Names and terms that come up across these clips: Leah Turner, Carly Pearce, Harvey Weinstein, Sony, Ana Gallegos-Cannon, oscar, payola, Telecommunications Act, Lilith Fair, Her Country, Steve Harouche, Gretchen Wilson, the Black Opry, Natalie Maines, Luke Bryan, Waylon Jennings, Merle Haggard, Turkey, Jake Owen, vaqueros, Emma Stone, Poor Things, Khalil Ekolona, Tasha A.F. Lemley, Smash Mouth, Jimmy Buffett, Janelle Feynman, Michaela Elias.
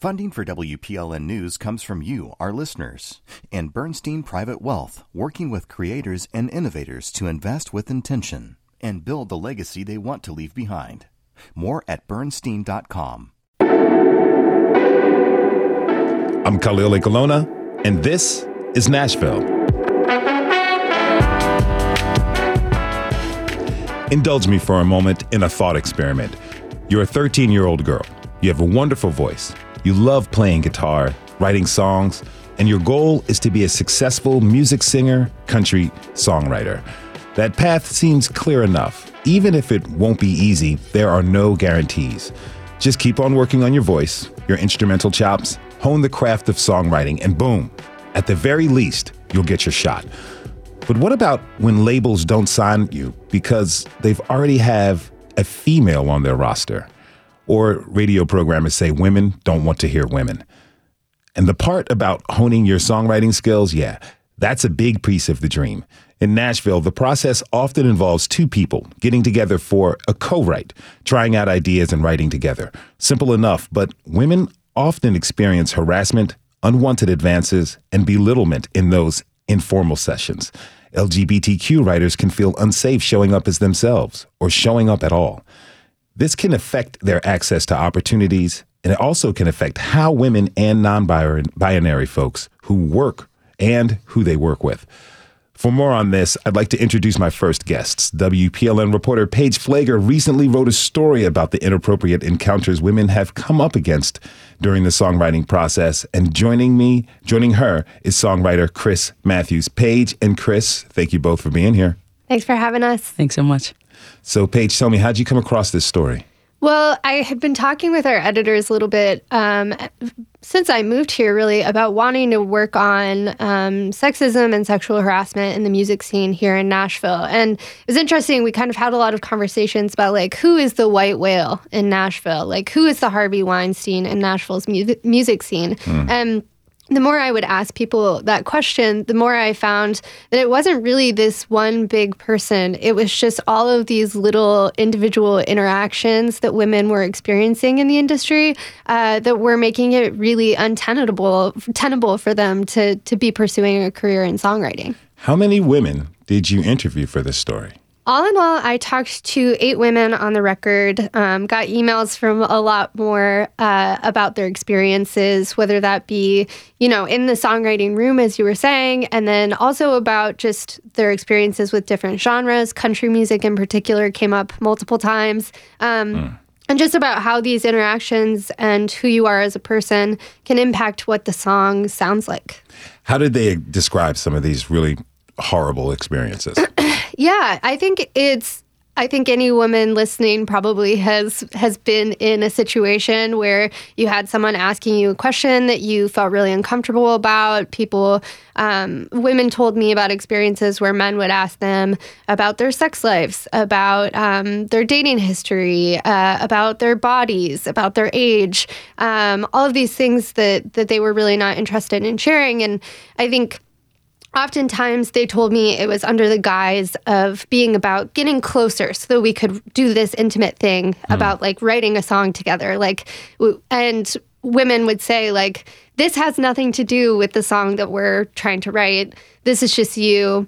Funding for WPLN News comes from you, our listeners, and Bernstein Private Wealth, working with creators and innovators to invest with intention and build the legacy they want to leave behind. More at Bernstein.com. I'm Khalil Ekolona, and this is Nashville. Indulge me for a moment in a thought experiment. You're a 13-year-old girl. You have a wonderful voice. You love playing guitar, writing songs, and your goal is to be a successful music singer, country songwriter. That path seems clear enough. Even if it won't be easy, there are no guarantees. Just keep on working on your voice, your instrumental chops, hone the craft of songwriting, and boom, at the very least, you'll get your shot. But what about when labels don't sign you because they've already have a female on their roster? Or radio programmers say women don't want to hear women. And the part about honing your songwriting skills, yeah, that's a big piece of the dream. In Nashville, the process often involves two people getting together for a co-write, trying out ideas and writing together. Simple enough, but women often experience harassment, unwanted advances, and belittlement in those informal sessions. LGBTQ writers can feel unsafe showing up as themselves or showing up at all. This can affect their access to opportunities, and it also can affect how women and non-binary folks who work and who they work with. For more on this, I'd like to introduce my first guests. WPLN reporter Paige Pfleger recently wrote a story about the inappropriate encounters women have come up against during the songwriting process, and joining her is songwriter Crys Matthews. Paige and Crys, thank you both for being here. Thanks for having us. Thanks so much. So, Paige, tell me, how'd you come across this story? Well, I had been talking with our editors a little bit since I moved here, really, about wanting to work on sexism and sexual harassment in the music scene here in Nashville. And it was interesting. We kind of had a lot of conversations about, like, who is the white whale in Nashville? Like, who is the Harvey Weinstein in Nashville's music scene? The more I would ask people that question, the more I found that it wasn't really this one big person. It was just all of these little individual interactions that women were experiencing in the industry that were making it really untenable for them to be pursuing a career in songwriting. How many women did you interview for this story? All in all, I talked to 8 women on the record, got emails from a lot more about their experiences, whether that be, you know, in the songwriting room, as you were saying, and then also about just their experiences with different genres. Country music in particular came up multiple times. And just about how these interactions and who you are as a person can impact what the song sounds like. How did they describe some of these really horrible experiences? Yeah, I think any woman listening probably has been in a situation where you had someone asking you a question that you felt really uncomfortable about. Women told me about experiences where men would ask them about their sex lives, about their dating history, about their bodies, about their age, all of these things that they were really not interested in sharing. And I think oftentimes, they told me it was under the guise of being about getting closer so that we could do this intimate thing about, like, writing a song together. Like, and women would say, like, this has nothing to do with the song that we're trying to write. This is just you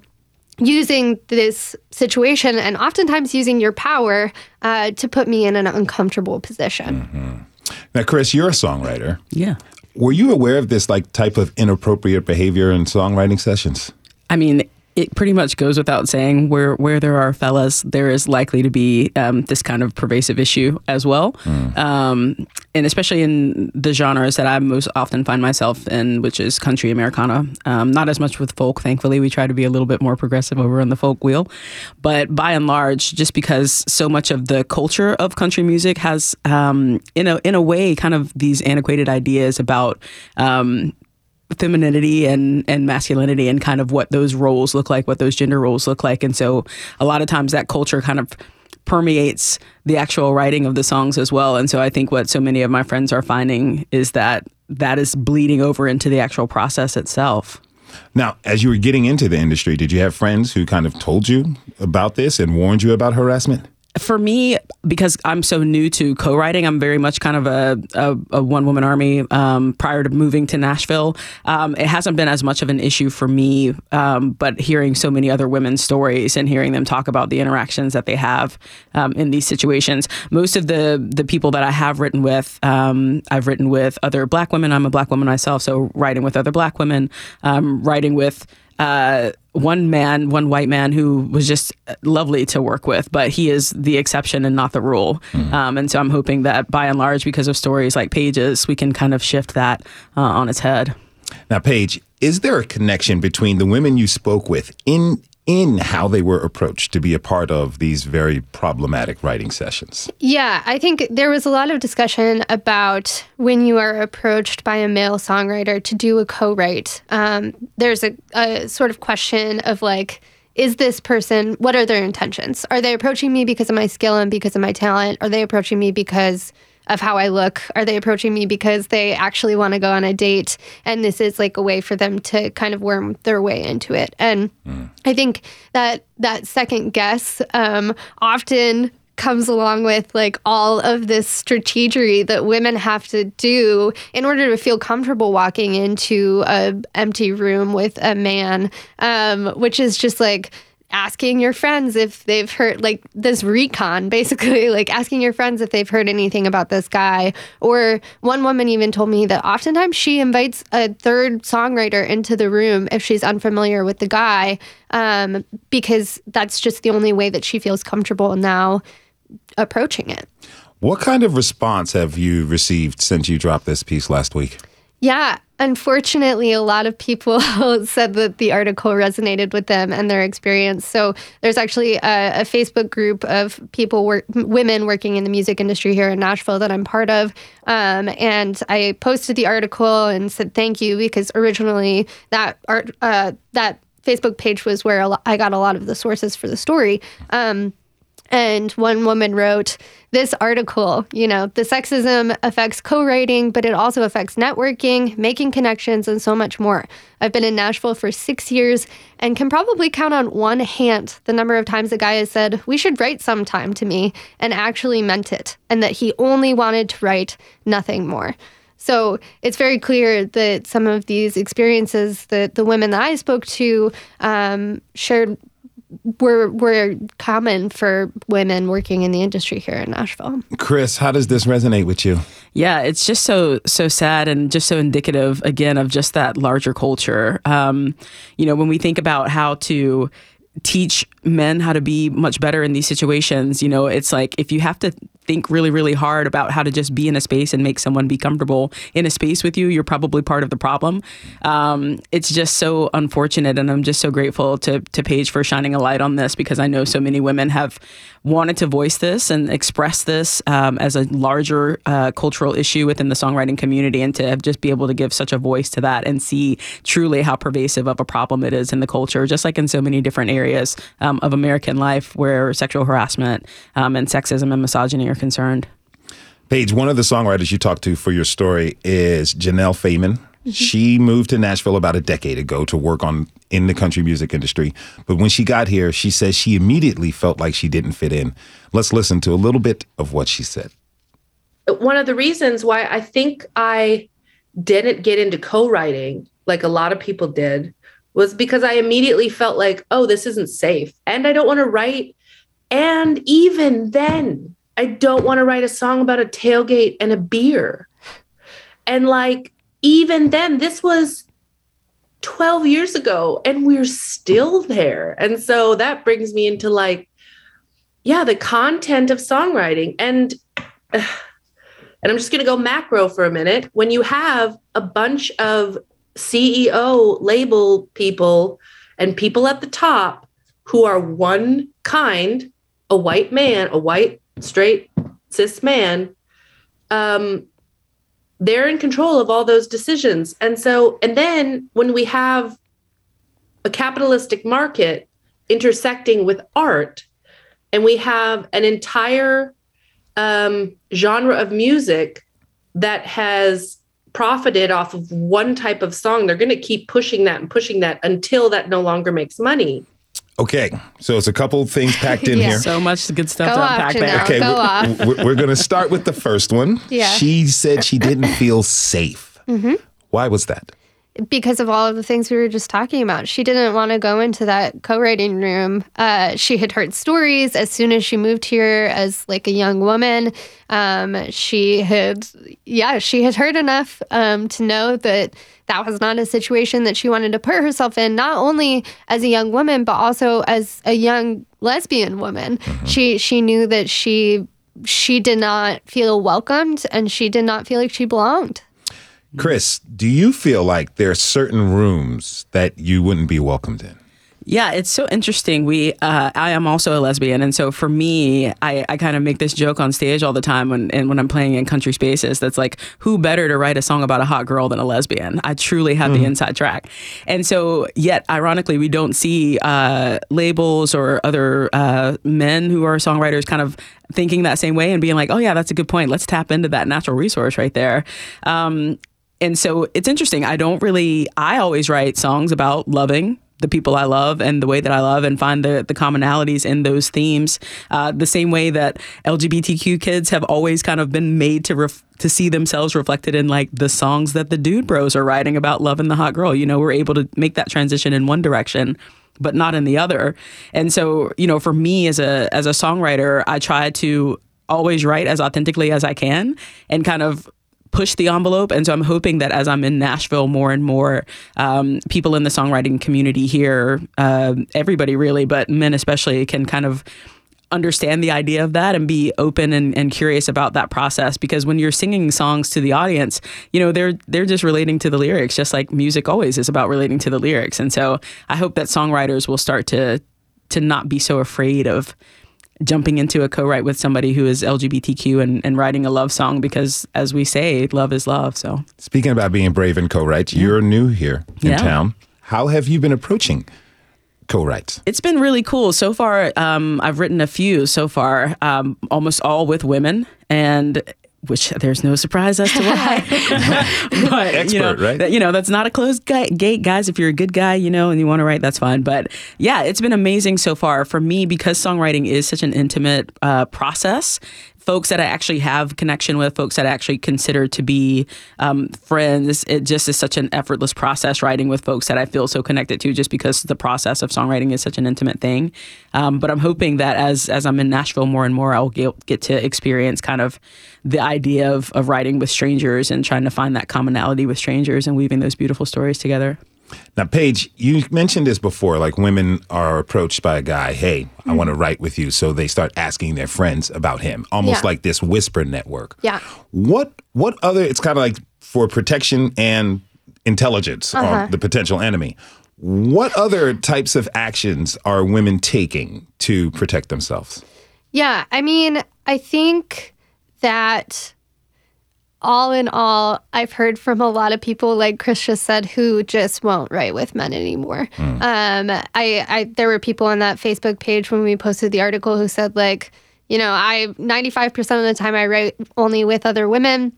using this situation and oftentimes using your power to put me in an uncomfortable position. Mm-hmm. Now, Crys, you're a songwriter. Yeah. Were you aware of this, like, type of inappropriate behavior in songwriting sessions? I mean, it pretty much goes without saying where there are fellas, there is likely to be this kind of pervasive issue as well. And especially in the genres that I most often find myself in, which is country Americana. Not as much with folk, thankfully. We try to be a little bit more progressive over on the folk wheel. But by and large, just because so much of the culture of country music has, in a way, kind of these antiquated ideas about femininity and masculinity and kind of what those roles look like, what those gender roles look like. And so a lot of times that culture kind of permeates the actual writing of the songs as well. And so I think what so many of my friends are finding is that is bleeding over into the actual process itself. Now, as you were getting into the industry, did you have friends who kind of told you about this and warned you about harassment? For me, because I'm so new to co-writing, I'm very much kind of a one-woman army prior to moving to Nashville. It hasn't been as much of an issue for me, but hearing so many other women's stories and hearing them talk about the interactions that they have in these situations. Most of the people that I have written with, I've written with other Black women. I'm a Black woman myself, so writing with other Black women, writing with one white man who was just lovely to work with, but he is the exception and not the rule. Mm. And so I'm hoping that by and large, because of stories like Paige's, we can kind of shift that on its head. Now, Paige, is there a connection between the women you spoke with in how they were approached to be a part of these very problematic writing sessions? Yeah, I think there was a lot of discussion about when you are approached by a male songwriter to do a co-write. There's a sort of question of like, is this person, what are their intentions? Are they approaching me because of my skill and because of my talent? Are they approaching me because of how I look? Are they approaching me because they actually want to go on a date? And this is like a way for them to kind of worm their way into it. And I think that second guess often comes along with like all of this strategery that women have to do in order to feel comfortable walking into an empty room with a man, which is just like asking your friends if they've heard, like this recon, basically, like asking your friends if they've heard anything about this guy. Or one woman even told me that oftentimes she invites a third songwriter into the room if she's unfamiliar with the guy, because that's just the only way that she feels comfortable now approaching it. What kind of response have you received since you dropped this piece last week? Yeah, unfortunately, a lot of people said that the article resonated with them and their experience. So there's actually a Facebook group of people, women working in the music industry here in Nashville that I'm part of. And I posted the article and said thank you, because originally that Facebook page was where I got a lot of the sources for the story. And one woman wrote, this article, you know, the sexism affects co-writing, but it also affects networking, making connections, and so much more. I've been in Nashville for 6 years and can probably count on one hand the number of times a guy has said, we should write sometime to me, and actually meant it, and that he only wanted to write, nothing more. So it's very clear that some of these experiences that the women that I spoke to shared were common for women working in the industry here in Nashville. Crys, how does this resonate with you? Yeah, it's just so sad and just so indicative, again, of just that larger culture. You know, when we think about how to teach men how to be much better in these situations, you know, it's like if you have to think really, really hard about how to just be in a space and make someone be comfortable in a space with you, you're probably part of the problem. It's just so unfortunate. And I'm just so grateful to Paige for shining a light on this, because I know so many women have wanted to voice this and express this as a larger cultural issue within the songwriting community, and to just be able to give such a voice to that and see truly how pervasive of a problem it is in the culture, just like in so many different areas of American life where sexual harassment and sexism and misogyny are concerned. Paige, one of the songwriters you talked to for your story is Janelle Feynman. Mm-hmm. She moved to Nashville about a decade ago to work in the country music industry. But when she got here, she says she immediately felt like she didn't fit in. Let's listen to a little bit of what she said. One of the reasons why I think I didn't get into co-writing, like a lot of people did, was because I immediately felt like, oh, this isn't safe. And I don't want to write. And even then, I don't want to write a song about a tailgate and a beer. And like, even then, this was 12 years ago and we're still there. And so that brings me into like, yeah, the content of songwriting. And I'm just going to go macro for a minute. When you have a bunch of CEO label people and people at the top who are one kind, a white man, a white straight cis man, they're in control of all those decisions. And then when we have a capitalistic market intersecting with art, and we have an entire genre of music that has profited off of one type of song, they're going to keep pushing that and pushing that until that no longer makes money. Okay, so it's a couple things packed in here. So much good stuff to unpack there. Okay, we're going to start with the first one. Yeah. She said she didn't feel safe. Mm-hmm. Why was that? Because of all of the things we were just talking about. She didn't want to go into that co-writing room. She had heard stories as soon as she moved here as like a young woman. She had heard enough to know that that was not a situation that she wanted to put herself in, not only as a young woman, but also as a young lesbian woman. Mm-hmm. She knew that she did not feel welcomed and she did not feel like she belonged. Crys, do you feel like there are certain rooms that you wouldn't be welcomed in? Yeah, it's so interesting. I am also a lesbian. And so for me, I kind of make this joke on stage all the time when I'm playing in country spaces. That's like, who better to write a song about a hot girl than a lesbian? I truly have the inside track. And so yet, ironically, we don't see labels or other men who are songwriters kind of thinking that same way and being like, oh, yeah, that's a good point. Let's tap into that natural resource right there. And so it's interesting. I always write songs about loving the people I love and the way that I love and find the commonalities in those themes, the same way that LGBTQ kids have always kind of been made to see themselves reflected in like the songs that the dude bros are writing about love and the hot girl. You know, we're able to make that transition in one direction, but not in the other. And so, you know, for me as a songwriter, I try to always write as authentically as I can and kind of push the envelope. And so I'm hoping that as I'm in Nashville more and more, people in the songwriting community here, everybody really, but men especially, can kind of understand the idea of that and be open and curious about that process. Because when you're singing songs to the audience, you know, they're just relating to the lyrics, just like music always is about relating to the lyrics. And so I hope that songwriters will start to not be so afraid of jumping into a co-write with somebody who is LGBTQ and writing a love song, because as we say, love is love. So speaking about being brave and co-writes, you're new here in town. How have you been approaching co-writes? It's been really cool. So far, I've written a few so far, almost all with women, and which there's no surprise as to why. But, expert, you know, right? You know, that's not a closed gate, guys. If you're a good guy, you know, and you want to write, that's fine. But yeah, it's been amazing so far for me, because songwriting is such an intimate process. Folks that I actually have connection with, folks that I actually consider to be friends, it just is such an effortless process writing with folks that I feel so connected to, just because the process of songwriting is such an intimate thing. But I'm hoping that as I'm in Nashville more and more, I'll get to experience kind of the idea of writing with strangers and trying to find that commonality with strangers and weaving those beautiful stories together. Now, Paige, you mentioned this before, like women are approached by a guy, hey, I want to write with you. So they start asking their friends about him, almost like this whisper network. Yeah. What other, it's kind of like for protection and intelligence on the potential enemy. What other types of actions are women taking to protect themselves? Yeah, I mean, I think that all in all, I've heard from a lot of people, like Crys just said, who just won't write with men anymore. There were people on that Facebook page when we posted the article who said, like, you know, 95% of the time I write only with other women.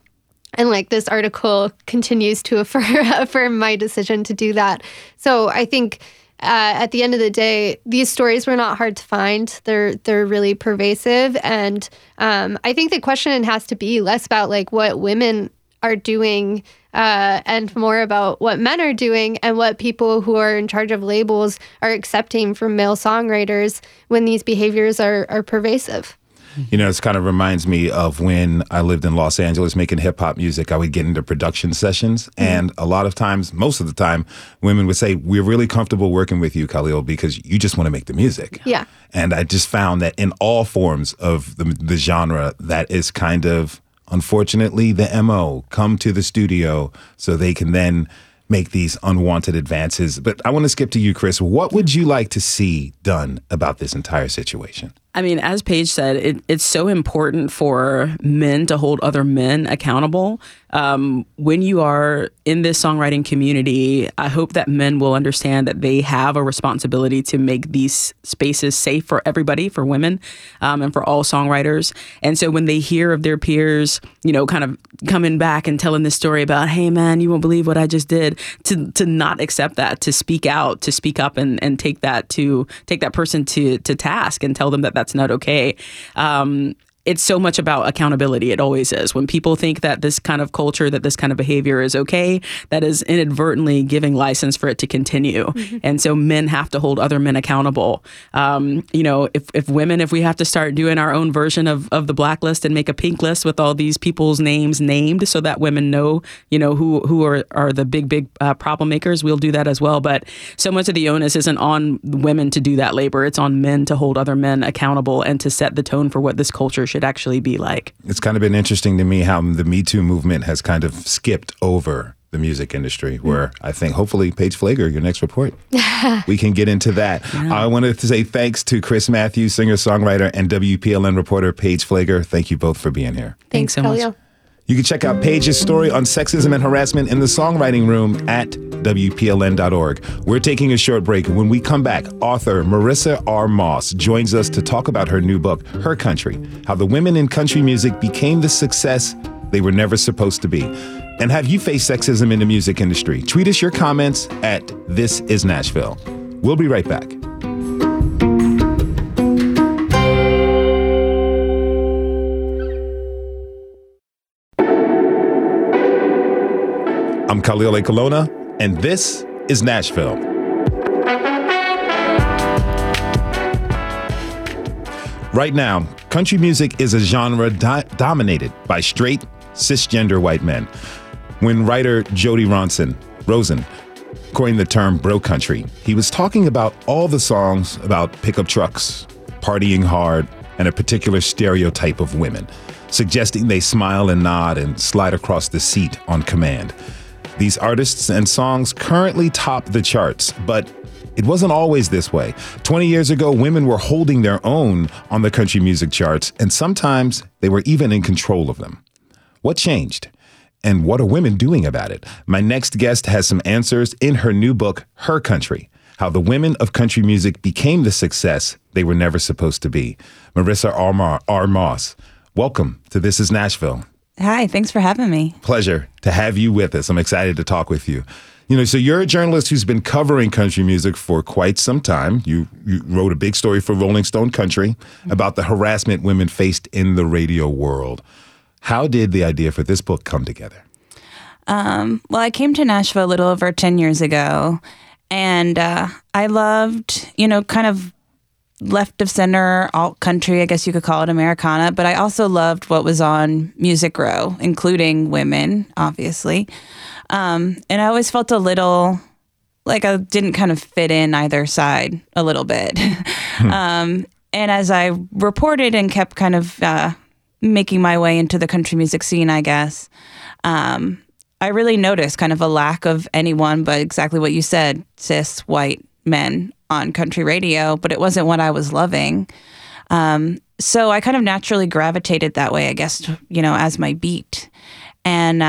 And like this article continues to affirm my decision to do that. So I think at the end of the day, these stories were not hard to find. They're really pervasive. And I think the question has to be less about like what women are doing and more about what men are doing and what people who are in charge of labels are accepting from male songwriters when these behaviors are pervasive. You know, this kind of reminds me of when I lived in Los Angeles making hip hop music. I would get into production sessions. And a lot of times, most of the time, women would say, we're really comfortable working with you, Khalil, because you just want to make the music. Yeah. And I just found that in all forms of the genre, that is kind of, unfortunately, the MO, come to the studio so they can then make these unwanted advances. But I want to skip to you, Crys. What would you like to see done about this entire situation? I mean, as Paige said, it's so important for men to hold other men accountable. When you are in this songwriting community, I hope that men will understand that they have a responsibility to make these spaces safe for everybody, for women, and for all songwriters. And so when they hear of their peers, you know, kind of coming back and telling this story about, hey, man, you won't believe what I just did, to not accept that, to speak out, to speak up and take that person to task and tell them that that's not okay. It's so much about accountability. It always is. When people think that this kind of culture, that this kind of behavior is okay, that is inadvertently giving license for it to continue. Mm-hmm. And so men have to hold other men accountable. You know, if women, if we have to start doing our own version of the blacklist and make a pink list with all these people's names named so that women know, you know, who are the big problem makers, we'll do that as well. But so much of the onus isn't on women to do that labor. It's on men to hold other men accountable and to set the tone for what this culture should actually be like. It's kind of been interesting to me how the Me Too movement has kind of skipped over the music industry, where I think hopefully Paige Pfleger, your next report, we can get into that. Yeah. I wanted to say thanks to Crys Matthews, singer-songwriter, and WPLN reporter Paige Pfleger. Thank you both for being here. Thanks so much. You can check out Paige's story on sexism and harassment in the songwriting room at WPLN.org. We're taking a short break. When we come back, author Marissa R. Moss joins us to talk about her new book, Her Country, How the Women in Country Music Became the Success They Were Never Supposed to Be. And have you faced sexism in the music industry? Tweet us your comments at This Is Nashville. We'll be right back. I'm Khalil Ekolona, and this is Nashville. Right now, country music is a genre dominated by straight, cisgender white men. When writer Jody Rosen coined the term bro country, he was talking about all the songs about pickup trucks, partying hard, and a particular stereotype of women, suggesting they smile and nod and slide across the seat on command. These artists and songs currently top the charts, but it wasn't always this way. 20 years ago, women were holding their own on the country music charts, and sometimes they were even in control of them. What changed? And what are women doing about it? My next guest has some answers in her new book, Her Country, How the Women of Country Music Became the Success They Were Never Supposed to Be. Marissa R. Moss, welcome to This Is Nashville. Hi, thanks for having me. Pleasure to have you with us. I'm excited to talk with you. You know, so you're a journalist who's been covering country music for quite some time. You wrote a big story for Rolling Stone Country about the harassment women faced in the radio world. How did the idea for this book come together? Well, I came to Nashville a little over 10 years ago, and I loved, you know, kind of left of center, alt country, I guess you could call it Americana, but I also loved what was on Music Row, including women, obviously. And I always felt a little like I didn't kind of fit in either side a little bit. And as I reported and kept kind of making my way into the country music scene, I guess, I really noticed kind of a lack of anyone but exactly what you said, cis white men on country radio, but it wasn't what I was loving. So I kind of naturally gravitated that way, I guess, you know, as my beat. And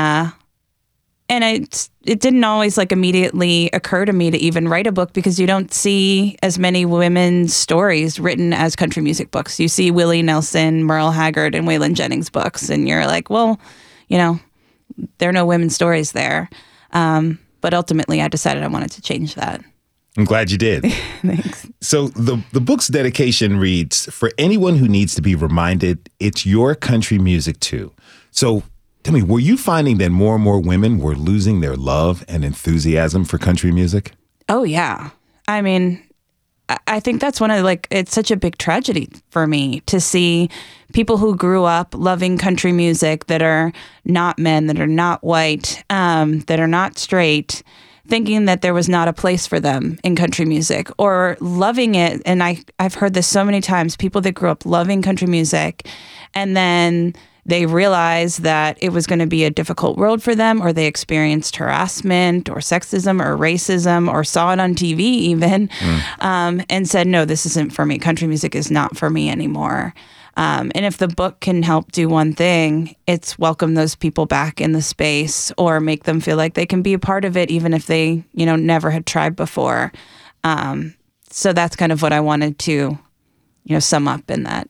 it didn't always like immediately occur to me to even write a book, because you don't see as many women's stories written as country music books. You see Willie Nelson, Merle Haggard, and Waylon Jennings books, and you're like, well, you know, there are no women's stories there. But ultimately I decided I wanted to change that. I'm glad you did. Thanks. So the book's dedication reads, for anyone who needs to be reminded, it's your country music too. So tell me, were you finding that more and more women were losing their love and enthusiasm for country music? Oh, yeah. I mean, I think that's one of like, it's such a big tragedy for me to see people who grew up loving country music that are not men, that are not white, that are not straight, thinking that there was not a place for them in country music, or loving it. And I've heard this so many times, people that grew up loving country music and then They realized that it was going to be a difficult road for them, or they experienced harassment or sexism or racism or saw it on TV even, and said, no, this isn't for me. Country music is not for me anymore. And if the book can help do one thing, it's welcome those people back in the space or make them feel like they can be a part of it, even if they, you know, never had tried before. So that's kind of what I wanted to, you know, sum up in that.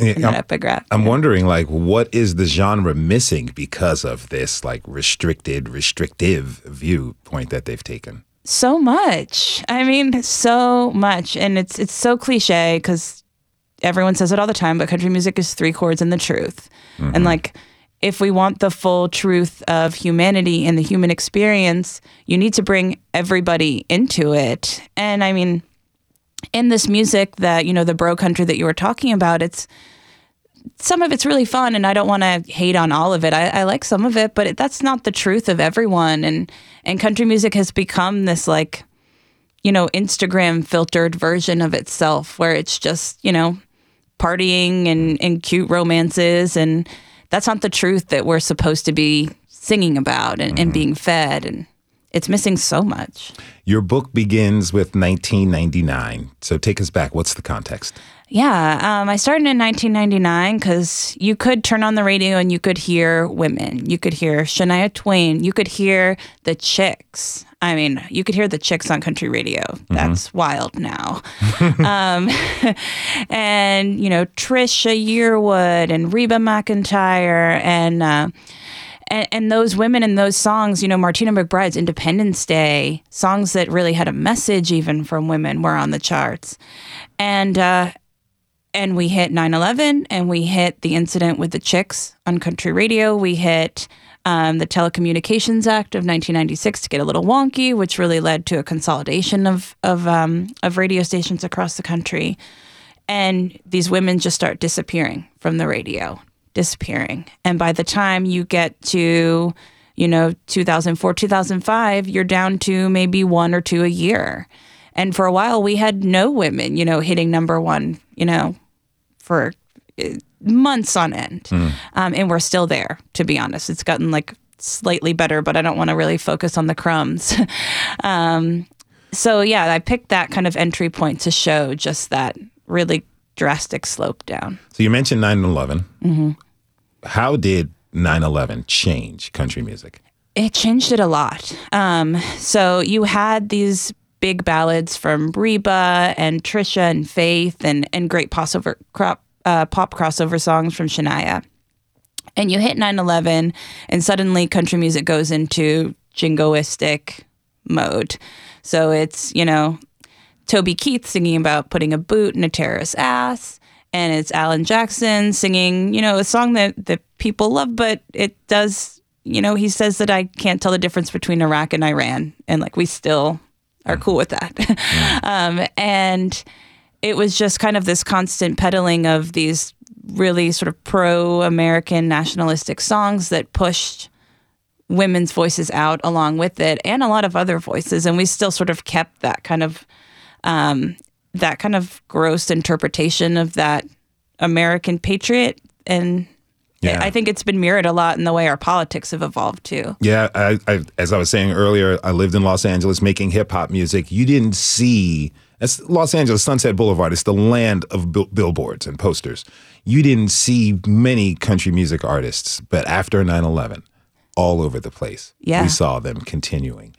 In that epigraph. I'm wondering, like, what is the genre missing because of this, like, restrictive viewpoint that they've taken? So much. I mean, so much. And it's so cliche because everyone says it all the time, but country music is three chords and the truth. Mm-hmm. And, like, if we want the full truth of humanity and the human experience, you need to bring everybody into it. And, I mean, in this music that, you know, the bro country that you were talking about, it's some of it's really fun, and I don't want to hate on all of it. I like some of it, but that's not the truth of everyone. And country music has become this, like, you know, Instagram filtered version of itself where it's just, you know, partying and cute romances. And that's not the truth that we're supposed to be singing about and being fed. And it's missing so much. Your book begins with 1999. So take us back. What's the context? Yeah, I started in 1999 because you could turn on the radio and you could hear women. You could hear Shania Twain. You could hear the Chicks. I mean, you could hear the Chicks on country radio. That's wild now. And, you know, Trisha Yearwood and Reba McEntire And those women and those songs, you know, Martina McBride's Independence Day, songs that really had a message even from women were on the charts. And we hit 9/11 and we hit the incident with the Chicks on country radio. We hit the Telecommunications Act of 1996 to get a little wonky, which really led to a consolidation of radio stations across the country. And these women just start disappearing from the radio. And by the time you get to, you know, 2004, 2005, you're down to maybe one or two a year. And for a while, we had no women, you know, hitting number one, you know, for months on end. And we're still there, to be honest. It's gotten, like, slightly better, but I don't want to really focus on the crumbs. So, yeah, I picked that kind of entry point to show just that really drastic slope down. So you mentioned 9/11. How did 9/11 change country music? It changed it a lot. So you had these big ballads from Reba and Trisha and Faith and great pop crossover songs from Shania. And you hit 9/11 and suddenly country music goes into jingoistic mode. So it's, you know, Toby Keith singing about putting a boot in a terrorist's ass. And it's Alan Jackson singing, you know, a song that people love, but it does, you know, he says that I can't tell the difference between Iraq and Iran. And, like, we still are cool with that. And it was just kind of this constant peddling of these really sort of pro-American nationalistic songs that pushed women's voices out along with it and a lot of other voices. And we still sort of kept that kind of gross interpretation of that American patriot. And yeah, I think it's been mirrored a lot in the way our politics have evolved too. Yeah. I as I was saying earlier, I lived in Los Angeles making hip hop music. You didn't see, that's Los Angeles, Sunset Boulevard. It's the land of billboards and posters. You didn't see many country music artists, but after 9/11, all over the place, we saw them continuing.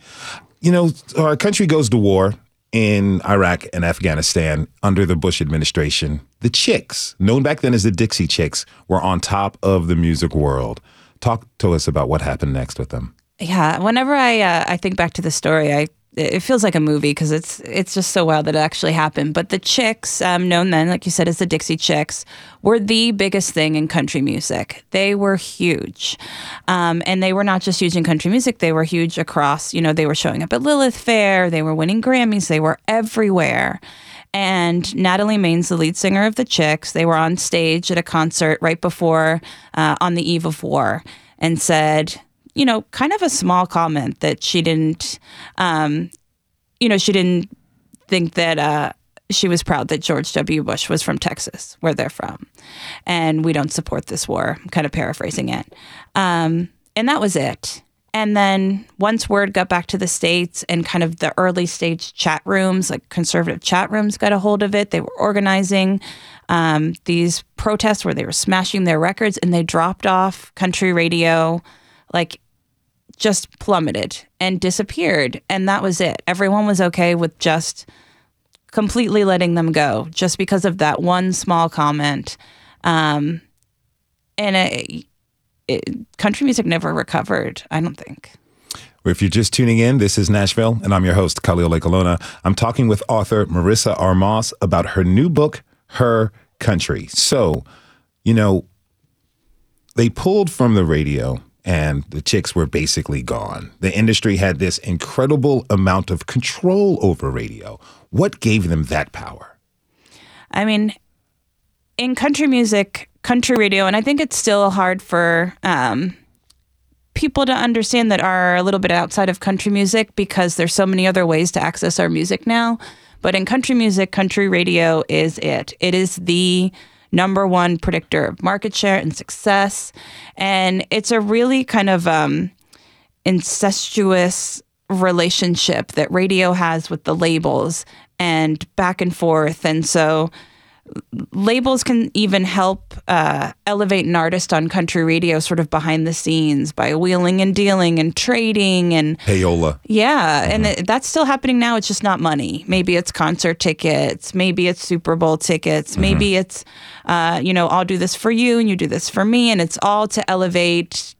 You know, our country goes to war in Iraq and Afghanistan under the Bush administration. The Chicks, known back then as the Dixie Chicks, were on top of the music world. Talk to us about what happened next with them. Yeah, whenever I think back to the story, it feels like a movie because it's just so wild that it actually happened. But the Chicks, known then, like you said, as the Dixie Chicks, were the biggest thing in country music. They were huge. And they were not just huge in country music. They were huge across, you know, they were showing up at Lilith Fair. They were winning Grammys. They were everywhere. And Natalie Maines, the lead singer of the Chicks, they were on stage at a concert right before, on the eve of war, and said, you know, kind of a small comment that she didn't think that she was proud that George W. Bush was from Texas, where they're from, and we don't support this war. I'm kind of paraphrasing it. And that was it. And then once word got back to the States and kind of the early stage chat rooms, like conservative chat rooms, got a hold of it, they were organizing these protests where they were smashing their records, and they dropped off country radio, like just plummeted and disappeared. And that was it. Everyone was okay with just completely letting them go just because of that one small comment. Country music never recovered, I don't think. If you're just tuning in, this is Nashville, and I'm your host, Khalil Ekolona. I'm talking with author Marissa R. Moss about her new book, Her Country. So, you know, they pulled from the radio, and the Chicks were basically gone. The industry had this incredible amount of control over radio. What gave them that power? I mean, in country music, country radio, and I think it's still hard for people to understand that are a little bit outside of country music, because there's so many other ways to access our music now. But in country music, country radio is it. It is the number one predictor of market share and success. And it's a really kind of incestuous relationship that radio has with the labels and back and forth. And so labels can even help elevate an artist on country radio sort of behind the scenes by wheeling and dealing and trading and payola. Yeah. Mm-hmm. And that's still happening now. It's just not money. Maybe it's concert tickets. Maybe it's Super Bowl tickets. Mm-hmm. Maybe it's, I'll do this for you and you do this for me. And it's all to elevate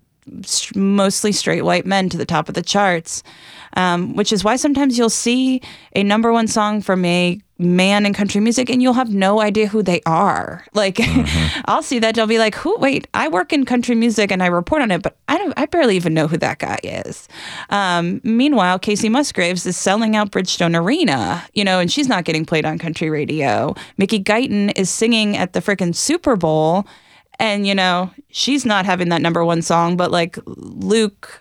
mostly straight white men to the top of the charts, which is why sometimes you'll see a number one song from a man in country music and you'll have no idea who they are. Like, mm-hmm. I'll see that. They'll be like, I work in country music and I report on it, but I barely even know who that guy is. Meanwhile, Kacey Musgraves is selling out Bridgestone Arena, and she's not getting played on country radio. Mickey Guyton is singing at the frickin' Super Bowl, and, she's not having that number one song, but like Luke,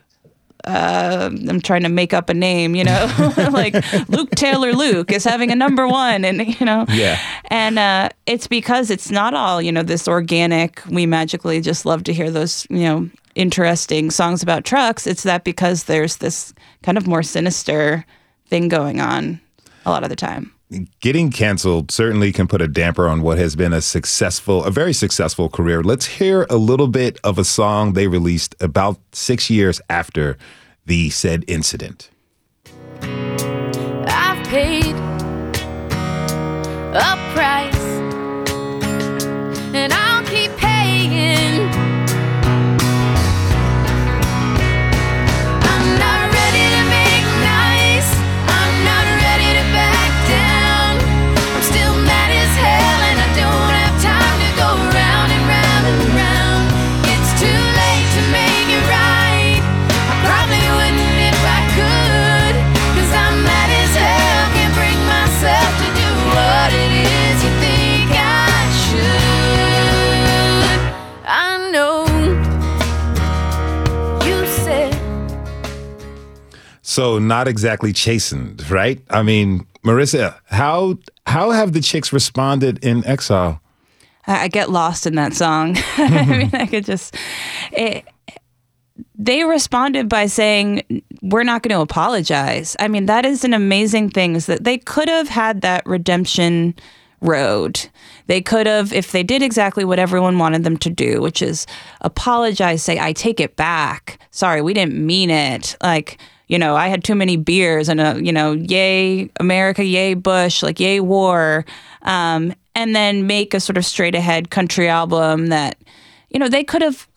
I'm trying to make up a name, like Luke Taylor Luke is having a number one, and, Yeah. And it's because it's not all, this organic, we magically just love to hear those, interesting songs about trucks. It's that because there's this kind of more sinister thing going on a lot of the time. Getting canceled certainly can put a damper on what has been a very successful career. Let's hear a little bit of a song they released about 6 years after the said incident. I've paid a price, and I'll keep paying. I'm not ready to make nice. I'm not ready to back down. So not exactly chastened, right? I mean, Marissa, how have the Chicks responded in exile? I get lost in that song. I mean, I could just... They responded by saying, we're not going to apologize. I mean, that is an amazing thing, is that they could have had that redemption road. They could have, if they did exactly what everyone wanted them to do, which is apologize, say, I take it back. Sorry, we didn't mean it. Like... I had too many beers and, yay America, yay Bush, like yay war. And then make a sort of straight ahead country album that, they could have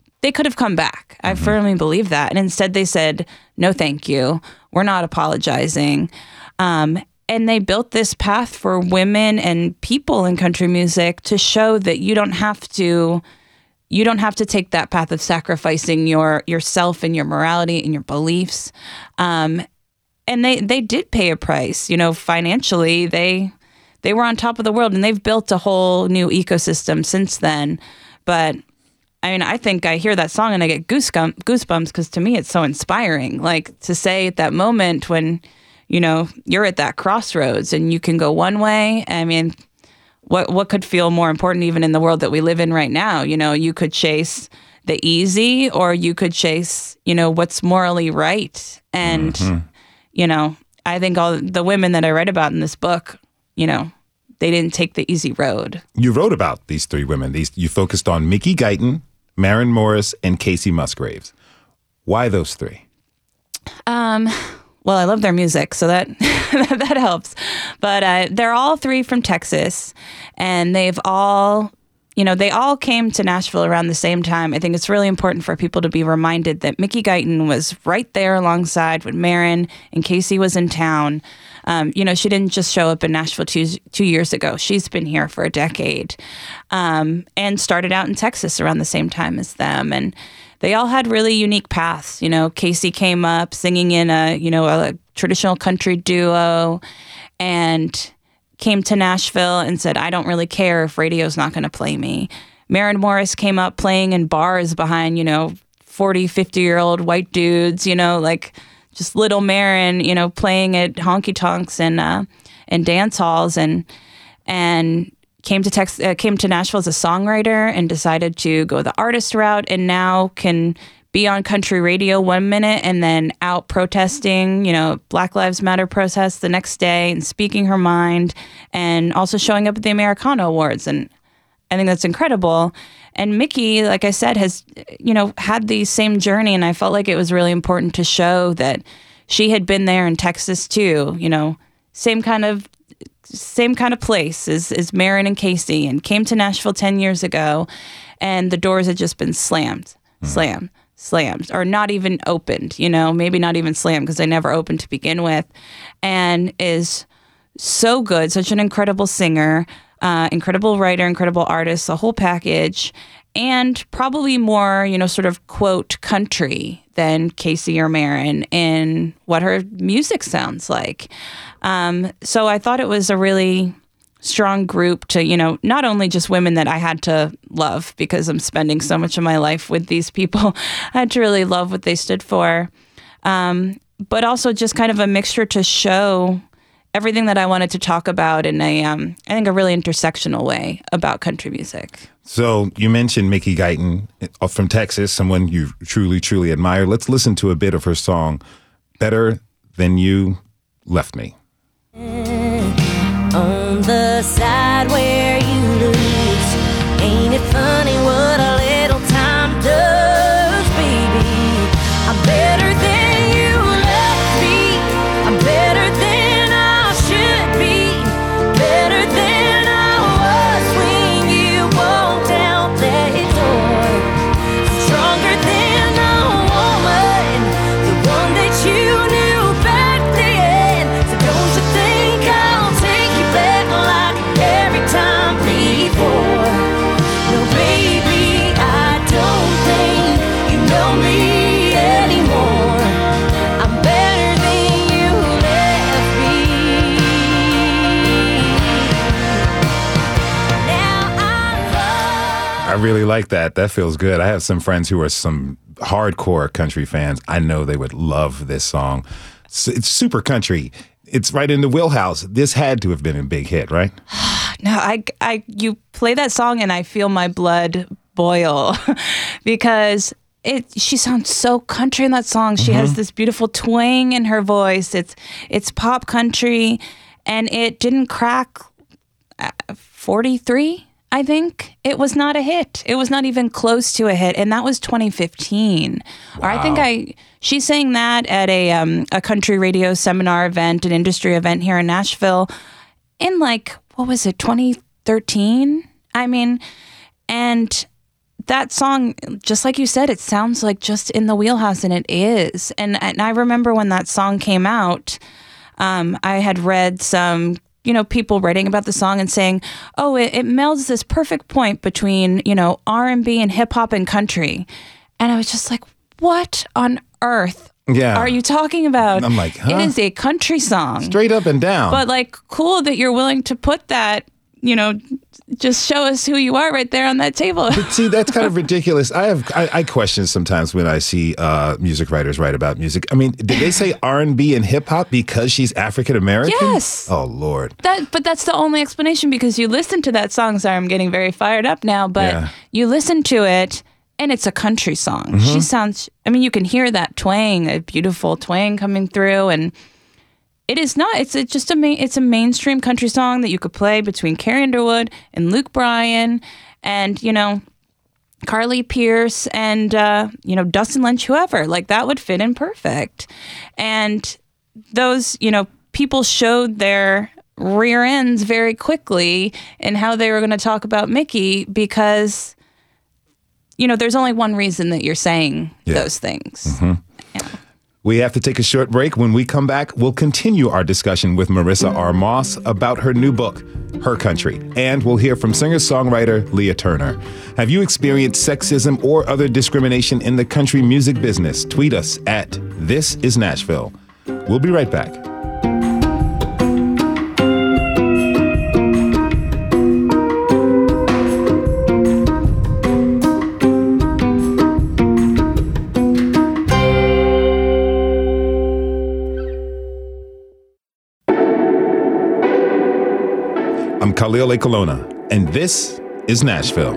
come back. I firmly believe that. And instead they said, no, thank you. We're not apologizing. And they built this path for women and people in country music to show that you don't have to take that path of sacrificing yourself and your morality and your beliefs. And they did pay a price, financially. They were on top of the world, and they've built a whole new ecosystem since then. But I mean, I think I hear that song and I get goosebumps because to me it's so inspiring. Like to say at that moment when you know, you're at that crossroads and you can go one way. I mean, what could feel more important even in the world that we live in right now? You know, you could chase the easy or you could chase, you know, what's morally right. And, you know, I think all the women that I write about in this book, you know, they didn't take the easy road. You wrote about these three women. You focused on Mickey Guyton, Maren Morris, and Kacey Musgraves. Why those three? Well, I love their music, so that that helps. But they're all three from Texas, and they've all, you know, they all came to Nashville around the same time. I think it's really important for people to be reminded that Mickey Guyton was right there alongside when Maren and Kacey was in town. You know, she didn't just show up in Nashville two years ago. She's been here for a decade, and started out in Texas around the same time as them. And they all had really unique paths. You know, Kacey came up singing in a traditional country duo and came to Nashville and said, I don't really care if radio's not going to play me. Maren Morris came up playing in bars behind, you know, 40, 50-year-old white dudes, you know, like just little Maren, you know, playing at honky-tonks and dance halls and came to Nashville as a songwriter and decided to go the artist route and now can be on country radio one minute and then out protesting, you know, Black Lives Matter protests the next day and speaking her mind and also showing up at the Americana Awards. And I think that's incredible. And Mickey, like I said, has, you know, had the same journey. And I felt like it was really important to show that she had been there in Texas too, you know, same kind of place as Maren and Kacey, and came to Nashville 10 years ago, and the doors had just been slammed, or not even opened, you know, maybe not even slammed because they never opened to begin with, and is so good, such an incredible singer, incredible writer, incredible artist, the whole package, and probably more, you know, sort of, quote, country than Kacey or Maren in what her music sounds like. So I thought it was a really strong group to, you know, not only just women that I had to love because I'm spending so much of my life with these people, I had to really love what they stood for, but also just kind of a mixture to show everything that I wanted to talk about in a really intersectional way about country music. So you mentioned Mickey Guyton from Texas, someone you truly, truly admire. Let's listen to a bit of her song, Better Than You Left Me. On the side where you lose, ain't it funny what a little time does, baby? I'm better than you left me. I'm better than I should be. Better than I was when you walked out that door. Stronger than a woman, the one that you knew back then. So don't you think I'll take you back like every time before? No, baby, I don't think you know me anymore. I'm better than you left me. Now I really like that. That feels good. I have some friends who are some hardcore country fans. I know they would love this song. It's super country. It's right in the wheelhouse. This had to have been a big hit, right? No, you play that song and I feel my blood boil because she sounds so country in that song. She has this beautiful twang in her voice. It's pop country, and it didn't crack 43, I think. It was not a hit. It was not even close to a hit, and that was 2015. Wow. Or I think she sang that at a country radio seminar event, an industry event here in Nashville in, like, what was it, 2013? I mean, and that song, just like you said, it sounds like just in the wheelhouse, and it is. And I remember when that song came out, I had read some, you know, people writing about the song and saying, oh, it melds this perfect point between, you know, R&B and hip hop and country. And I was just like, what on earth are you talking about? I'm like, huh? It is a country song. Straight up and down. But, like, cool that you're willing to put that, you know, just show us who you are right there on that table. But see, that's kind of ridiculous. I question sometimes when I see music writers write about music. I mean, did they say R&B and hip hop because she's African American? Yes. Oh, Lord. But that's the only explanation, because you listen to that song. Sorry, I'm getting very fired up now, but you listen to it and it's a country song. Mm-hmm. She sounds, I mean, you can hear that twang, a beautiful twang coming through, and it is not. It's just a mainstream country song that you could play between Carrie Underwood and Luke Bryan and, you know, Carly Pearce and, you know, Dustin Lynch, whoever. Like, that would fit in perfect. And those, you know, people showed their rear ends very quickly in how they were going to talk about Mickey, because, you know, there's only one reason that you're saying those things. Mm-hmm. Yeah. We have to take a short break. When we come back, we'll continue our discussion with Marissa R. Moss about her new book, Her Country, and we'll hear from singer-songwriter Leah Turner. Have you experienced sexism or other discrimination in the country music business? Tweet us at This Is Nashville. We'll be right back. Khalil Ekolona, and this is Nashville.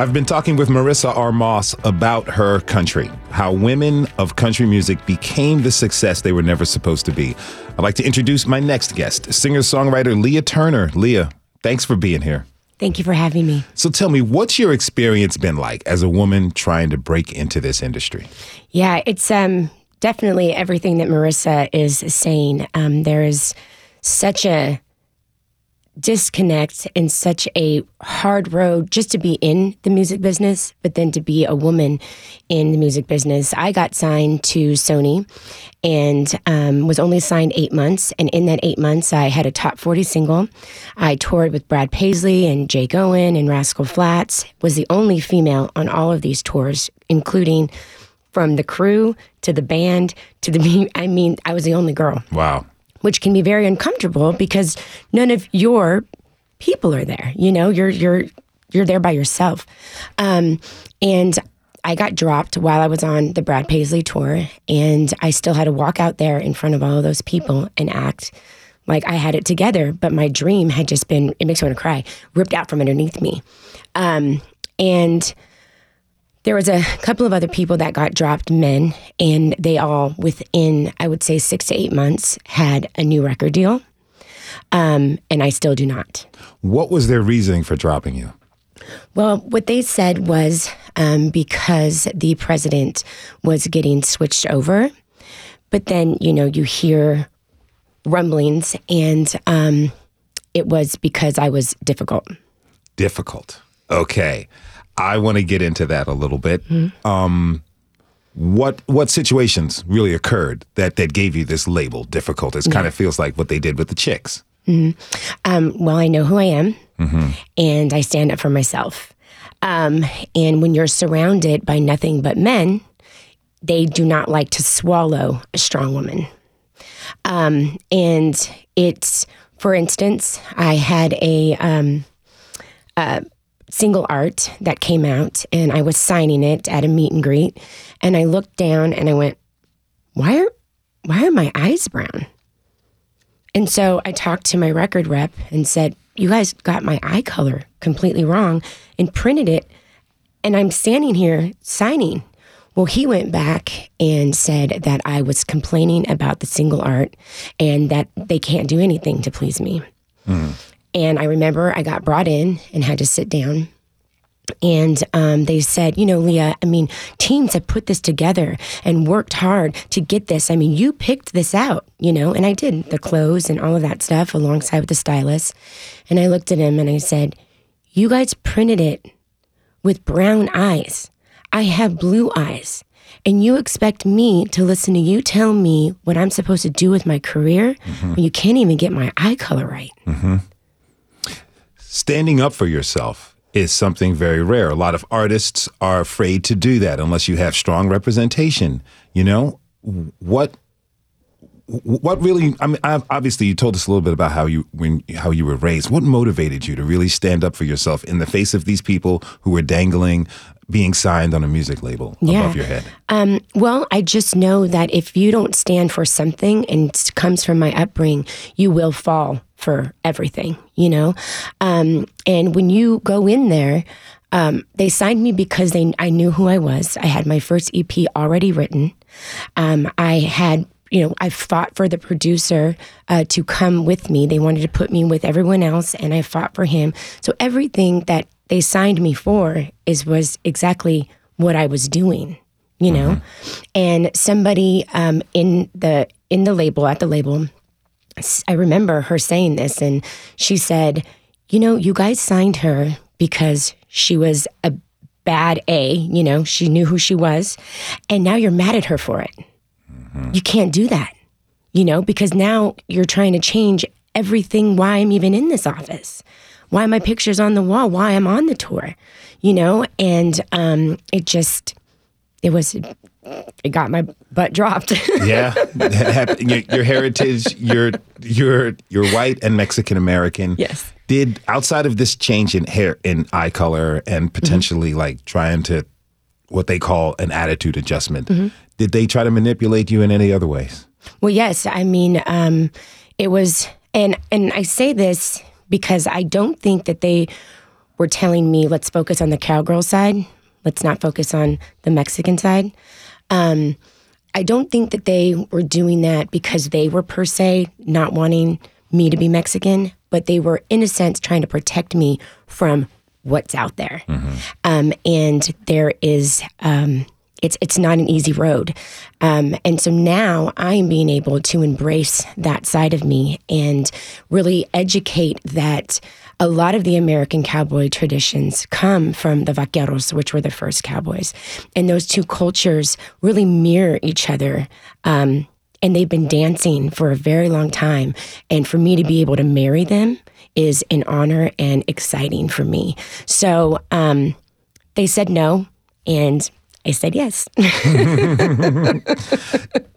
I've been talking with Marissa R. Moss about Her Country, how women of country music became the success they were never supposed to be. I'd like to introduce my next guest, singer-songwriter Leah Turner. Leah, thanks for being here. Thank you for having me. So tell me, what's your experience been like as a woman trying to break into this industry? Yeah, it's definitely everything that Marissa is saying. There is such a disconnect and such a hard road just to be in the music business, but then to be a woman in the music business. I got signed to Sony and was only signed 8 months. And in that 8 months, I had a top 40 single. I toured with Brad Paisley and Jake Owen and Rascal Flatts. Was the only female on all of these tours, including from the crew to the band to the, I mean, I was the only girl. Wow. Which can be very uncomfortable because none of your people are there. You know, you're there by yourself. And I got dropped while I was on the Brad Paisley tour, and I still had to walk out there in front of all of those people and act like I had it together. But my dream had just been, it makes me want to cry, ripped out from underneath me. And there was a couple of other people that got dropped, men, and they all within, I would say, 6 to 8 months had a new record deal, and I still do not. What was their reasoning for dropping you? Well, what they said was because the president was getting switched over, but then, you know, you hear rumblings, and it was because I was difficult. Difficult. Okay. I want to get into that a little bit. Mm-hmm. What situations really occurred that gave you this label, difficult? It kind of feels like what they did with the Chicks. Mm-hmm. Well, I know who I am, and I stand up for myself. And when you're surrounded by nothing but men, they do not like to swallow a strong woman. And it's, for instance, I had a single art that came out, and I was signing it at a meet and greet, and I looked down and I went, why are my eyes brown? And so I talked to my record rep and said, you guys got my eye color completely wrong and printed it, and I'm standing here signing. Well, he went back and said that I was complaining about the single art and that they can't do anything to please me. Mm-hmm. And I remember I got brought in and had to sit down. And they said, you know, Leah, I mean, teams have put this together and worked hard to get this. I mean, you picked this out, you know, and I did the clothes and all of that stuff alongside with the stylist. And I looked at him and I said, you guys printed it with brown eyes. I have blue eyes. And you expect me to listen to you tell me what I'm supposed to do with my career when you can't even get my eye color right. Mm-hmm. Standing up for yourself is something very rare. A lot of artists are afraid to do that unless you have strong representation. You know, what what really, I mean, obviously you told us a little bit about how you were raised. What motivated you to really stand up for yourself in the face of these people who were dangling, being signed on a music label above your head? Well, I just know that if you don't stand for something, and it comes from my upbringing, you will fall for everything, you know? And when you go in there, they signed me because I knew who I was. I had my first EP already written. I had, I fought for the producer to come with me. They wanted to put me with everyone else, and I fought for him. So everything that they signed me for was exactly what I was doing, you know? And somebody at the label, I remember her saying this, and she said, you guys signed her because she was a bad A, she knew who she was, and now you're mad at her for it. You can't do that, because now you're trying to change everything, why I'm even in this office, why my picture's on the wall, why I'm on the tour, and it got my butt dropped. Yeah. Your heritage, you're white and Mexican American. Yes. Did, outside of this change in hair, in eye color, and potentially like trying to, what they call an attitude adjustment, did they try to manipulate you in any other ways? Well, yes. I mean, it was, and I say this because I don't think that they were telling me, let's focus on the cowgirl side. Let's not focus on the Mexican side. I don't think that they were doing that because they were per se not wanting me to be Mexican, but they were in a sense trying to protect me from what's out there. And there is, it's not an easy road. And so now I'm being able to embrace that side of me and really educate that a lot of the American cowboy traditions come from the vaqueros, which were the first cowboys. And those two cultures really mirror each other. And they've been dancing for a very long time. And for me to be able to marry them is an honor and exciting for me. So they said no, and I said yes.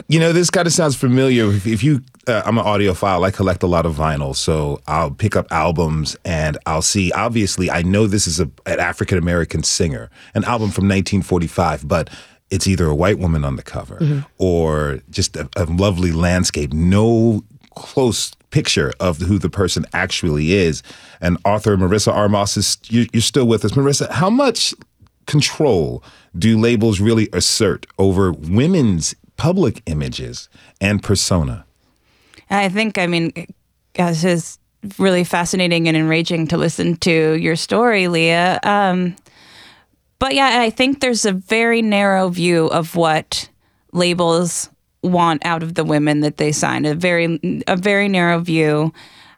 This kind of sounds familiar. If you, I'm an audiophile. I collect a lot of vinyl, so I'll pick up albums and I'll see. Obviously, I know this is an African American singer, an album from 1945, but it's either a white woman on the cover or just a lovely landscape. No close picture of who the person actually is. And author Marissa R. Moss is. You're still with us, Marissa. How much control do labels really assert over women's public images and persona? I think, this is really fascinating and enraging to listen to your story, Leah. But yeah, I think there's a very narrow view of what labels want out of the women that they sign, a very narrow view.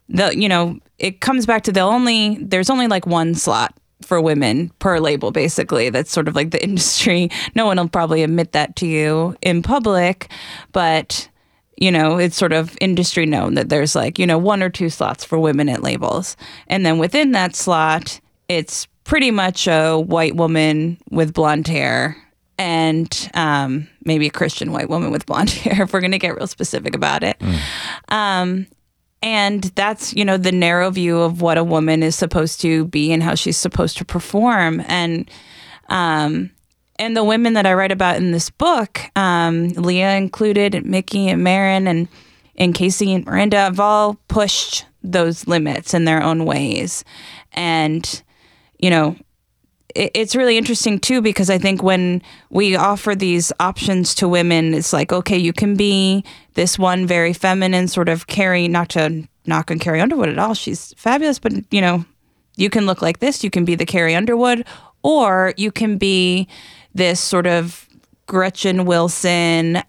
It comes back to there's only like one slot for women per label, basically. That's sort of like the industry. No one will probably admit that to you in public, but it's sort of industry known that there's one or two slots for women at labels. And then within that slot, it's pretty much a white woman with blonde hair and maybe a Christian white woman with blonde hair, if we're going to get real specific about it. And that's, the narrow view of what a woman is supposed to be and how she's supposed to perform. And the women that I write about in this book, Leah included, and Mickey and Maren and Kacey and Miranda, have all pushed those limits in their own ways. And, it's really interesting, too, because I think when we offer these options to women, it's like, okay, you can be this one very feminine sort of Carrie, not to knock on Carrie Underwood at all. She's fabulous. But, you can look like this. You can be the Carrie Underwood, or you can be this sort of Gretchen Wilson,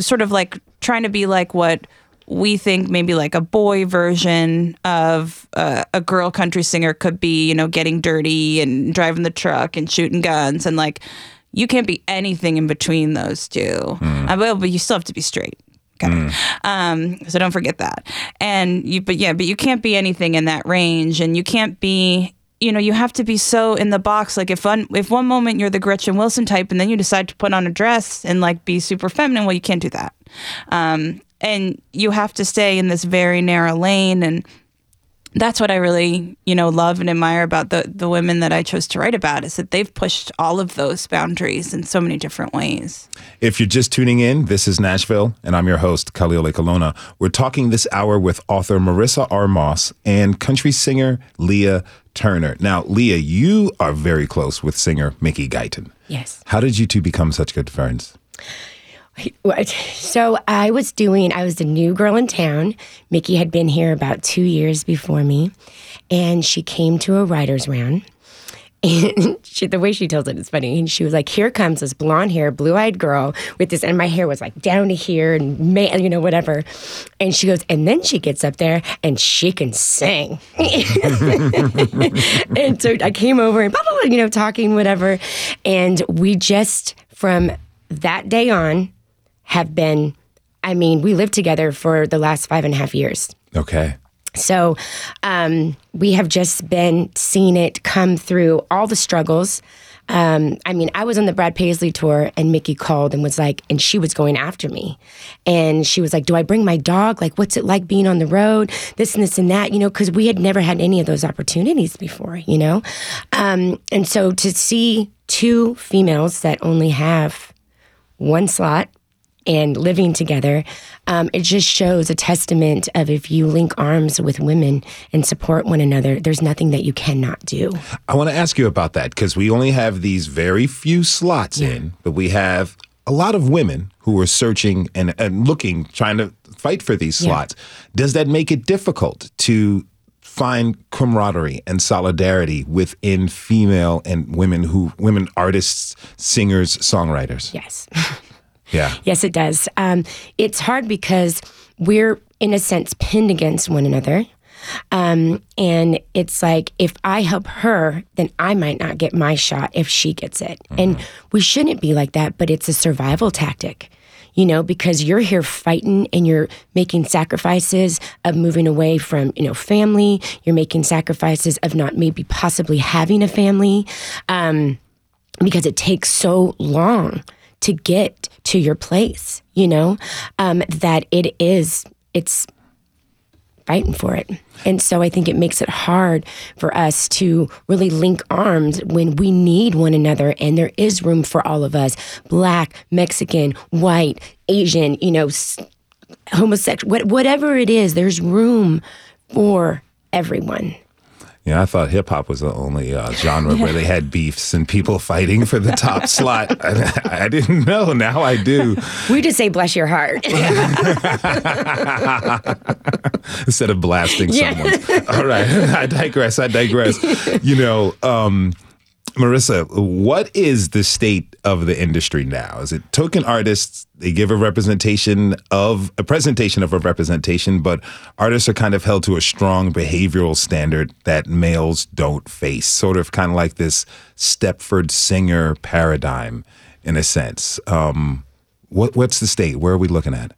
sort of like trying to be like what we think maybe like a boy version of a girl country singer could be, getting dirty and driving the truck and shooting guns. And like, you can't be anything in between those two. But you still have to be straight. Okay. So don't forget that. But you can't be anything in that range, and you can't be, you have to be so in the box. Like if one moment you're the Gretchen Wilson type and then you decide to put on a dress and like be super feminine, well, you can't do that. and you have to stay in this very narrow lane. And that's what I really, love and admire about the women that I chose to write about, is that they've pushed all of those boundaries in so many different ways. If you're just tuning in, this is Nashville, and I'm your host, Khalil Ekolona. We're talking this hour with author Marissa R. Moss and country singer Leah Turner. Now, Leah, you are very close with singer Mickey Guyton. Yes. How did you two become such good friends? So I was the new girl in town. Mickey had been here about 2 years before me, and she came to a writer's round. And the way she tells it is funny. And she was like, here comes this blonde hair, blue-eyed girl with this, and my hair was like down to here and, whatever. And she goes, and then she gets up there and she can sing. And so I came over and, talking, whatever. And we just, from that day on, have been, we lived together for the last 5.5 years. Okay. So we have just been seeing it come through all the struggles. I was on the Brad Paisley tour, and Mickey called and was like, and she was going after me. And she was like, do I bring my dog? Like, what's it like being on the road? This and this and that, because we had never had any of those opportunities before, And so to see two females that only have one slot and living together, it just shows a testament of, if you link arms with women and support one another, there's nothing that you cannot do. I want to ask you about that, because we only have these very few slots in, but we have a lot of women who are searching and looking, trying to fight for these slots. Does that make it difficult to find camaraderie and solidarity within female and women artists, singers, songwriters? Yes. Yeah. Yes, it does. It's hard because we're, in a sense, pinned against one another. And it's like, if I help her, then I might not get my shot if she gets it. Mm-hmm. And we shouldn't be like that, but it's a survival tactic. Because you're here fighting, and you're making sacrifices of moving away from, family. You're making sacrifices of not maybe possibly having a family, because it takes so long to get to your place, that it's fighting for it. And so I think it makes it hard for us to really link arms when we need one another, and there is room for all of us: Black, Mexican, white, Asian, homosexual, whatever it is, there's room for everyone. I thought hip-hop was the only genre where they had beefs and people fighting for the top slot. I didn't know. Now I do. We just say, bless your heart. Instead of blasting someone. All right. I digress. Marissa, what is the state of the industry now? Is it token artists? They give a presentation of a representation, but artists are kind of held to a strong behavioral standard that males don't face, sort of kind of like this Stepford Singer paradigm, in a sense. What's the state? Where are we looking at?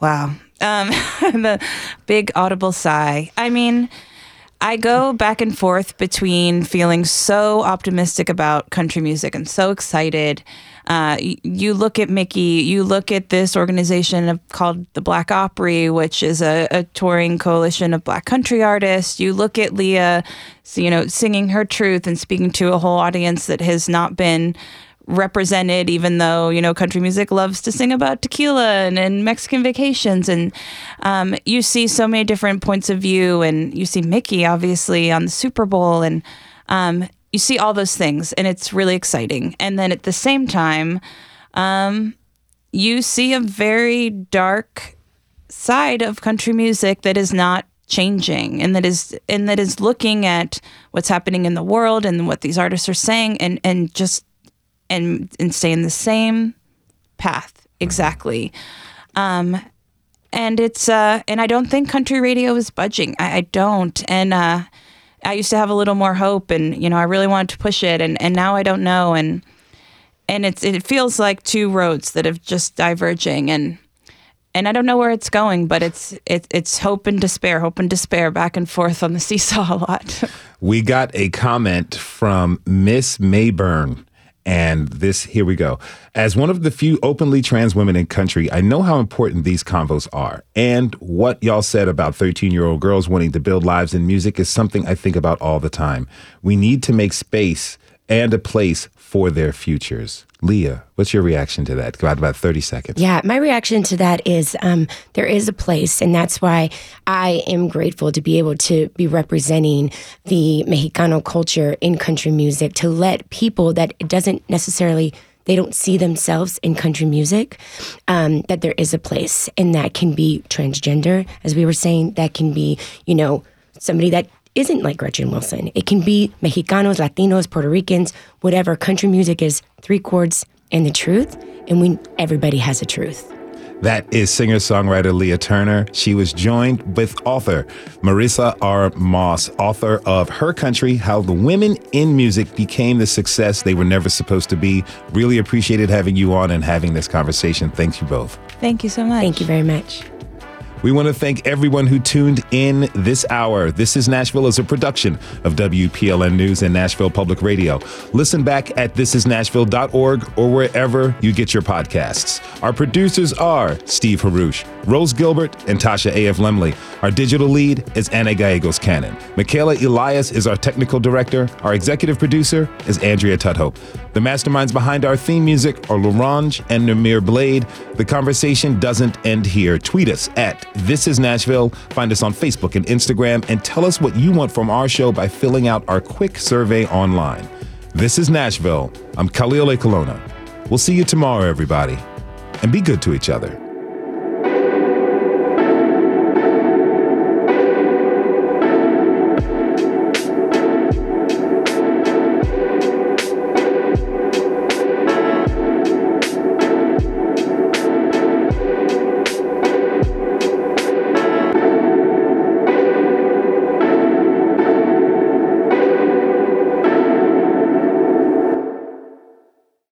Wow. The big audible sigh. I go back and forth between feeling so optimistic about country music and so excited. You look at Mickey, you look at this organization called the Black Opry, which is a touring coalition of Black country artists. You look at Leah, singing her truth and speaking to a whole audience that has not been represented, even though, country music loves to sing about tequila and Mexican vacations. And you see so many different points of view, and you see Mickey, obviously, on the Super Bowl, and you see all those things, and it's really exciting. And then at the same time, you see a very dark side of country music that is not changing, and that is looking at what's happening in the world and what these artists are saying, and just and stay in the same path, exactly. And it's and I don't think country radio is budging. I don't. And I used to have a little more hope, and I really wanted to push it, and now I don't know. And it feels like two roads that have just diverging, and I don't know where it's going, but it's hope and despair, back and forth on the seesaw a lot. We got a comment from Miss Mayburn. And this, here we go. As one of the few openly trans women in country, I know how important these convos are. And what y'all said about 13-year-old girls wanting to build lives in music is something I think about all the time. We need to make space and a place for their futures. Leah, what's your reaction to that? About 30 seconds. Yeah, my reaction to that is there is a place, and that's why I am grateful to be able to be representing the Mexicano culture in country music, to let people that it doesn't necessarily, they don't see themselves in country music, that there is a place, and that can be transgender, as we were saying, that can be, you know, somebody that isn't like Gretchen Wilson. It can be Mexicanos, Latinos, Puerto Ricans, whatever. Country music is three chords and the truth, and everybody has a truth. That is singer-songwriter Leah Turner. She was joined with author Marissa R. Moss, author of Her Country, How the Women in Music Became the Success They Were Never Supposed to Be. Really appreciated having you on and having this conversation. Thank you both. Thank you so much. Thank you very much. We want to thank everyone who tuned in this hour. This is Nashville as a production of WPLN News and Nashville Public Radio. Listen back at thisisnashville.org or wherever you get your podcasts. Our producers are Steve Harouche, Rose Gilbert, and Tasha A.F. Lemley. Our digital lead is Ana Gallegos-Cannon. Michaela Elias is our technical director. Our executive producer is Andrea Tuthope. The masterminds behind our theme music are Larange and Namir Blade. The conversation doesn't end here. Tweet us at This Is Nashville. Find us on Facebook and Instagram, and tell us what you want from our show by filling out our quick survey online. This is Nashville. I'm Khalil Ekolona. We'll see you tomorrow, everybody. And be good to each other.